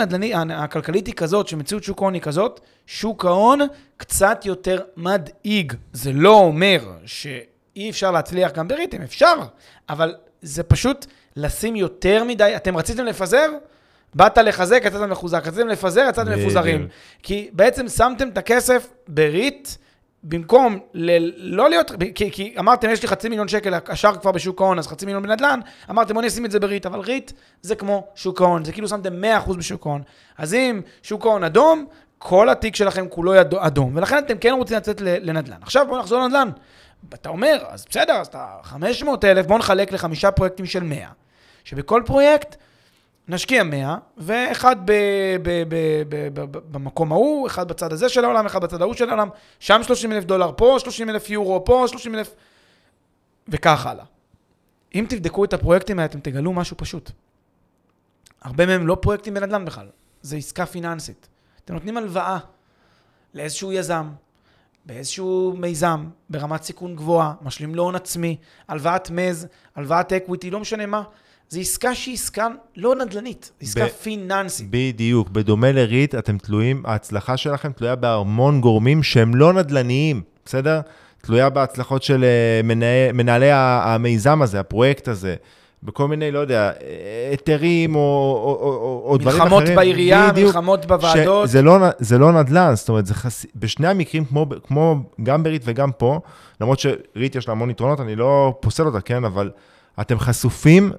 הכלכלית היא כזאת, כשמציאות שוק ההון היא כזאת, שוק ההון קצת יותר מדאיג. זה לא אומר שאי אפשר להצליח גם בריטים, אפשר, אבל זה פשוט לשים יותר מדי. אתם רציתם לפזר? באת לחזק, יצאתם מחוזק, רציתם לפזר, יצאתם מפוזרים. כי בעצם שמתם את הכסף ברית, במקום לא להיות, כי אמרתם, יש לי 500,000 שקל, השאר כבר בשוק ההון, אז 500,000 בנדלן, אמרתם, בוא נשים את זה ברית, אבל רית זה כמו שוק ההון, זה כאילו שמתם 100% בשוק ההון. אז אם שוק ההון אדום, כל התיק שלכם כולו אדום, ולכן אתם כן רוצים לצאת לנדלן. עכשיו בואו נחזור לנדלן. אתה אומר, אז בסדר, אז אתה 500,000, בואו נחלק ל5 פרויקטים של 100, שבכל פרויקט נשקיע 100, ואחד במקום ההוא, אחד בצד הזה של העולם, אחד בצד ההוא של העולם, שם 30,000 דולר פה, 30,000 יורו פה, 30,000, וכך הלאה. אם תבדקו את הפרויקטים האלה, אתם תגלו משהו פשוט. הרבה מהם לא פרויקטים בנדל"ן בכלל, זה עסקה פיננסית. אתם נותנים הלוואה לאיזשהו יזם, באיזשהו מיזם, ברמת סיכון גבוהה, משלים להון עצמי, הלוואת מז, הלוואת אקוויטי, לא משנה מה, זו עסקה שהיא עסקה לא נדלנית, עסקה פיננסית. בדיוק, בדומה לריט, אתם תלויים, ההצלחה שלכם תלויה בהרמון גורמים שהם לא נדלניים, בסדר? תלויה בהצלחות של מנהלי המיזם הזה, הפרויקט הזה, בכל מיני, לא יודע, היתרים או דברים אחרים. מלחמות בעירייה, מלחמות בוועדות. זה לא נדלן, זאת אומרת, בשני המקרים, כמו גם בריט וגם פה, למרות שריט יש לה המון יתרונות, אני לא פוסל אותה, כן? אבל אתם חשופים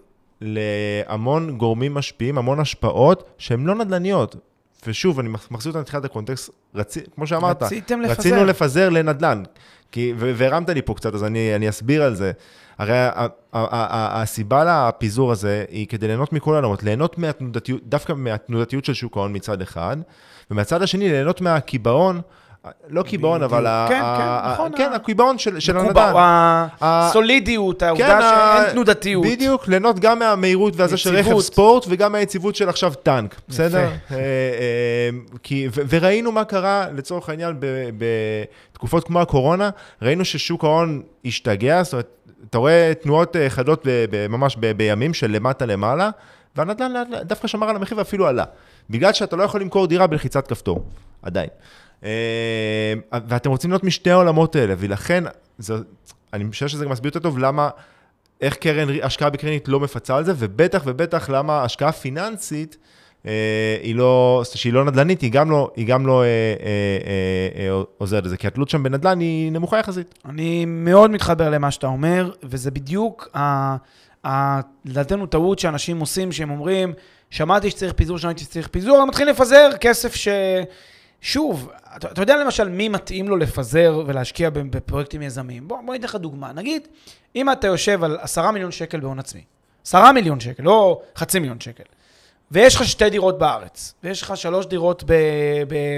להמון גורמים משפיעים, המון השפעות שהן לא נדלניות. ושוב, אני מחזיר אותה לתחילת הקונטקסט, כמו שאמרת, רצינו לפזר לנדלן, והרמת לי פה קצת, אז אני אסביר על זה. הרי הסיבה לפיזור הזה היא כדי ליהנות מכל העולמות, ליהנות דווקא מהתנודתיות של שוק ההון מצד אחד, ומהצד השני ליהנות מהקיבעון, לא קיבעון, אבל הקיבעון של הנדל"ן. הסולידיות, העובדה שאין תנודתיות. בדיוק, ליהנות גם מהמהירות והזה של רכב ספורט, וגם מהיציבות של עכשיו טנק, בסדר? וראינו מה קרה, לצורך העניין, בתקופות כמו הקורונה, ראינו ששוק ההון השתגע, זאת אומרת, אתה רואה תנועות חדות ממש בימים של למטה למעלה, והנדל"ן דווקא שמר על המחיר ואפילו עלה. בגלל שאתה לא יכול למכור דירה בלחיצת כפתור, עדיין. ואתם רוצים להיות משתי העולמות האלה, ולכן, אני חושב שזה גם מסביר יותר טוב למה, איך השקעה בקרנית לא מפצה על זה, ובטח למה השקעה פיננסית שהיא לא נדלנית, היא גם לא עוזרת לזה, כי התלות שם בנדלן היא נמוכה יחסית. אני מאוד מתחבר למה שאתה אומר, וזה בדיוק לדעתנו טעות שאנשים עושים, שהם אומרים, שמעתי שצריך פיזור, שמעתי שצריך פיזור, הם מתחילים לפזר כסף שוב, אתה יודע למשל מי מתאים לו לפזר ולהשקיע בפרויקטים יזמיים? בוא ניתן לך דוגמה, נגיד, אם אתה יושב על 10 מיליון שקל בהון עצמי, 10 מיליון שקל, לא חצי מיליון שקל, ויש לך 2 דירות בארץ, ויש לך 3 דירות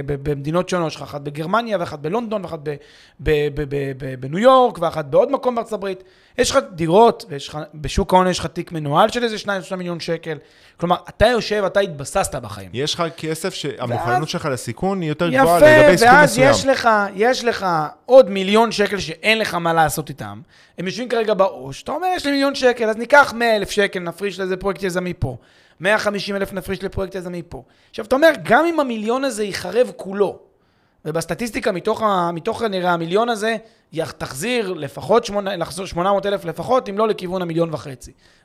במדינות שונות, יש לך אחת בגרמניה, ואחת בלונדון, ואחת בניו יורק, ואחת בעוד מקום בארצות הברית, יש לך דירות, ובשוק ההון יש לך תיק מנוהל של איזה 2 מיליון שקל, כלומר, אתה יושב, אתה התבססת בחיים. יש לך כסף שהמוכנות שלך לסיכון היא יותר גבוהה לגבי סיכון מסוים. ואז יש לך עוד מיליון שקל שאין לך מה לעשות איתם, הם יושבים כרגע בעו"ש, אתה אומר, יש לי מיליון שקל, אז ניקח 100,000 שקל, נפריש לאיזה פרויקט יזמי פה. 150,000 נפריש לפרויקט יזמי פה. עכשיו, אתה אומר, גם אם המיליון הזה ייחרב כולו, ובסטטיסטיקה מתוך הנראה, המיליון הזה תחזיר לפחות 800,000 לפחות, אם לא לכיוון 1.5 מיליון.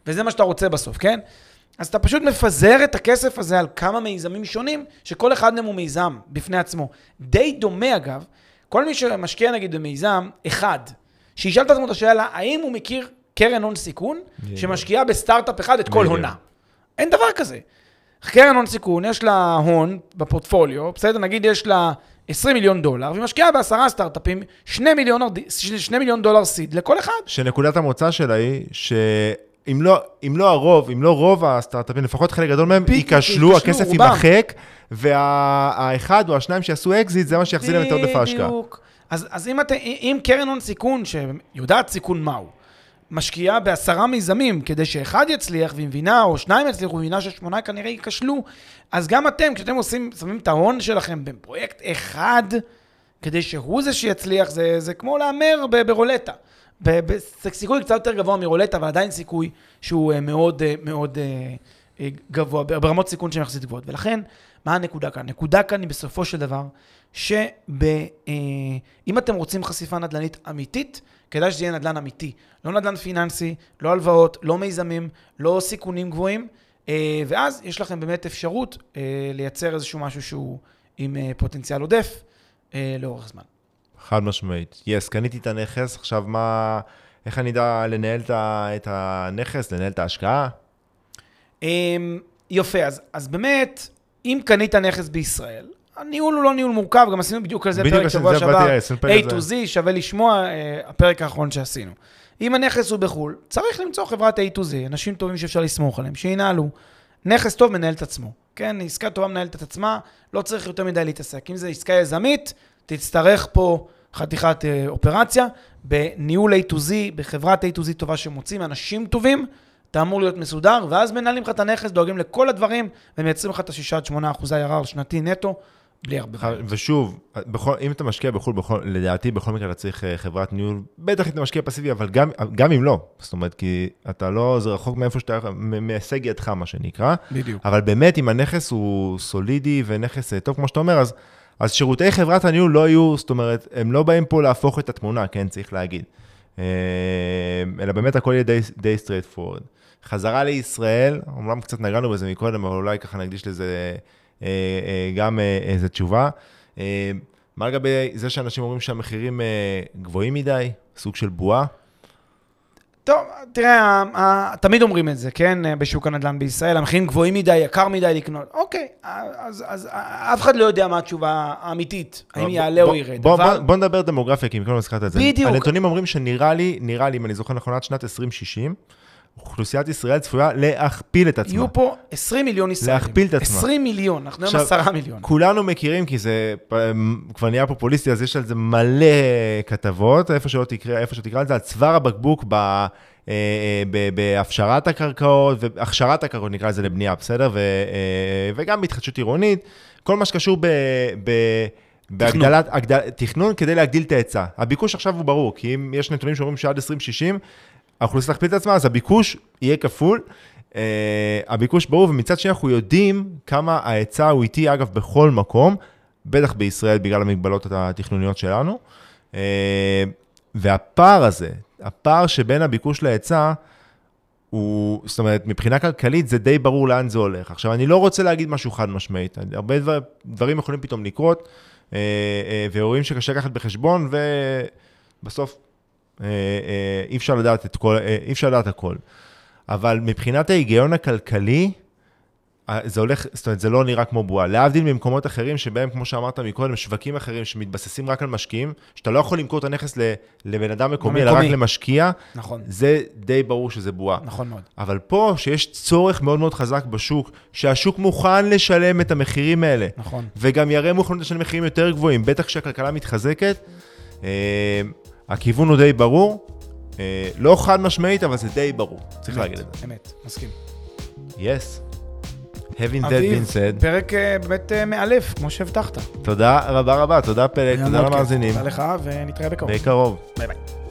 וזה מה שאתה רוצה בסוף, כן? אז אתה פשוט מפזר את הכסף הזה על כמה מיזמים שונים, שכל אחד מהם הוא מיזם בפני עצמו. די דומה, אגב, כל מי שמשקיע, נגיד, במיזם, אחד, שישאל את עצמו את השאלה, האם הוא מכיר קרן הון סיכון, שמשקיעה בסטארט-אפ אחד את כל הונה. אין דבר כזה. קרן הון סיכון, יש לה הון בפורטפוליו, בסדר, נגיד יש לה 20 מיליון דולר, ומשקיעה ב10 סטארט-אפים, 2 מיליון דולר סיד לכל אחד. שנקודת המוצא שלה היא, שאם לא רוב הסטארט-אפים, לפחות חלק גדול מהם, ייכשלו, הכסף יימחק, והאחד או השניים שיעשו אקזיט, זה מה שיחזיר להם את עודף ההשקעה. אז אם קרן הון סיכון, שיודעת סיכון מהו, משקיעה ב10 מיזמים, כדי שאחד יצליח ומבינה, או שניים יצליחו ומבינה ש8 כנראה ייכשלו, אז גם אתם, כשאתם שמים את ההון שלכם בפרויקט אחד, כדי שהוא זה שיצליח, זה כמו להמר ברולטה. זה סיכוי קצת יותר גבוה מרולטה, אבל עדיין סיכוי שהוא מאוד מאוד גבוה, ברמות סיכון שהן יחסית גבוהות. ולכן, מה הנקודה כאן? הנקודה כאן היא בסופו של דבר, שאם אתם רוצים חשיפה נדל"נית אמיתית, כדאי שזה יהיה נדל"ן אמיתי, לא נדל"ן פיננסי, לא הלוואות, לא מיזמים, לא סיכונים גבוהים, ואז יש לכם באמת אפשרות לייצר איזשהו משהו שהוא עם פוטנציאל עודף לאורך זמן. חד משמעית. יס, קניתי את הנכס, עכשיו מה, איך אני יודע לנהל את הנכס, לנהל את ההשקעה? יופי, אז באמת, אם קנית הנכס בישראל, הניהול הוא לא ניהול מורכב, גם עשינו בדיוק על זה פרק שבוע שעבר, A to Z, שווה לשמוע הפרק האחרון שעשינו. אם הנכס הוא בחול, צריך למצוא חברת A to Z, אנשים טובים שאפשר לסמוך עליהם, שינהלו, נכס טוב מנהל את עצמו, כן, עסקה טובה מנהלת את עצמה, לא צריך יותר מדי להתעסק, אם זה עסקה יזמית, תצטרך פה חתיכת אופרציה, בניהול A to Z, בחברת A to Z טובה שמוצאים, אנשים טובים, אתה אמור להיות מסודר, ואז מנהלים לך את הנכס, דואגים לכל הדברים, ומייצרים לך את 6-8% ירר שנתי נטו, בלי הרבה. ושוב, אם אתה משקיע בחול, לדעתי, בכל מקרה אתה צריך חברת ניהול, בטח אתה משקיע פסיבי, אבל גם אם לא, זאת אומרת, כי אתה לא, זה רחוק מאיפה שאתה, מהישג ידך, מה שנקרא. בדיוק. אבל באמת, אם הנכס הוא סולידי ונכס טוב, כמו שאתה אומר, אז שירותי חברת הניהול לא יהיו, זאת אומרת, הם לא באים פה להפוך את התמונה, כן, צריך להגיד. אלא באמת הכל יהיה די straight forward. חזרה לישראל, אומנם קצת נגענו בזה מקודם, אבל אולי ככה נקדיש לזה גם איזו תשובה. מה לגבי זה שאנשים אומרים שהמחירים גבוהים מדי, סוג של בועה? טוב, תראה, תמיד אומרים את זה, כן? בשוק הנדל"ן בישראל, המחירים גבוהים מדי, יקר מדי לקנות. אוקיי, אז אף אחד לא יודע מה התשובה האמיתית, האם יעלה או ירד. בוא נדבר דמוגרפיה, כי אם כל מה זכרת את זה. בדיוק. הנתונים אומרים שנראה לי, אם אני זוכר נכון, עד שנת 2060, אוכלוסיית ישראל צפויה להכפיל את עצמה. יהיו פה 20 מיליון ישראלים. להכפיל את עצמה. 20 מיליון, אנחנו היום 10 מיליון. כולנו מכירים, כי זה כבר נהיה פופוליסטי, אז יש על זה מלא כתבות, איפה שלא תקרא על זה, על צוואר הבקבוק בהפשרת הקרקעות, והכשרת הקרקעות נקרא לזה לבנייה, בסדר? וגם בהתחדשות עירונית, כל מה שקשור בהגדלת, תכנון כדי להגדיל את ההיצע. הביקוש עכשיו הוא ברור, כי אם יש נתונים שאומרים שעד 2060, האוכלוסייה להכפיל את עצמה, אז הביקוש יהיה כפול, הביקוש ברור, ומצד שני אנחנו יודעים כמה ההיצע הוא איתי, אגב, בכל מקום, בטח בישראל, בגלל המגבלות התכנוניות שלנו, והפער הזה, הפער שבין הביקוש להיצע, זאת אומרת, מבחינה כלכלית זה די ברור לאן זה הולך. עכשיו, אני לא רוצה להגיד משהו חד משמעית. הרבה דברים יכולים פתאום לקרות, והורים שקשה לקחת בחשבון, ובסוף אי אפשר לדעת את כל, אי אפשר לדעת הכל. אבל מבחינת ההיגיון הכלכלי, זה הולך, זאת אומרת, זה לא נראה כמו בועה. להבדיל ממקומות אחרים שבהם, כמו שאמרת מקודם, שווקים אחרים שמתבססים רק על משקיעים, שאתה לא יכול למכור את הנכס לבן אדם מקומי, אלא רק למשקיע, נכון. זה די ברור שזה בועה. נכון מאוד. אבל פה, שיש צורך מאוד מאוד חזק בשוק, שהשוק מוכן לשלם את המחירים האלה. נכון. וגם יראה מוכנות לשלם מחירים יותר גבוהים, בטח כשהכלכלה מתחזקת. הכיוון הוא די ברור. לא חד משמעית, אבל זה די ברור. צריך להגיד את זה. אמת, מסכים. Yes. Having that been said. פרק באמת מאלף, כמו שהבטחת. תודה רבה רבה, תודה פלג, תודה למאזינים. תודה לך, ונתראה בקרוב. ביי.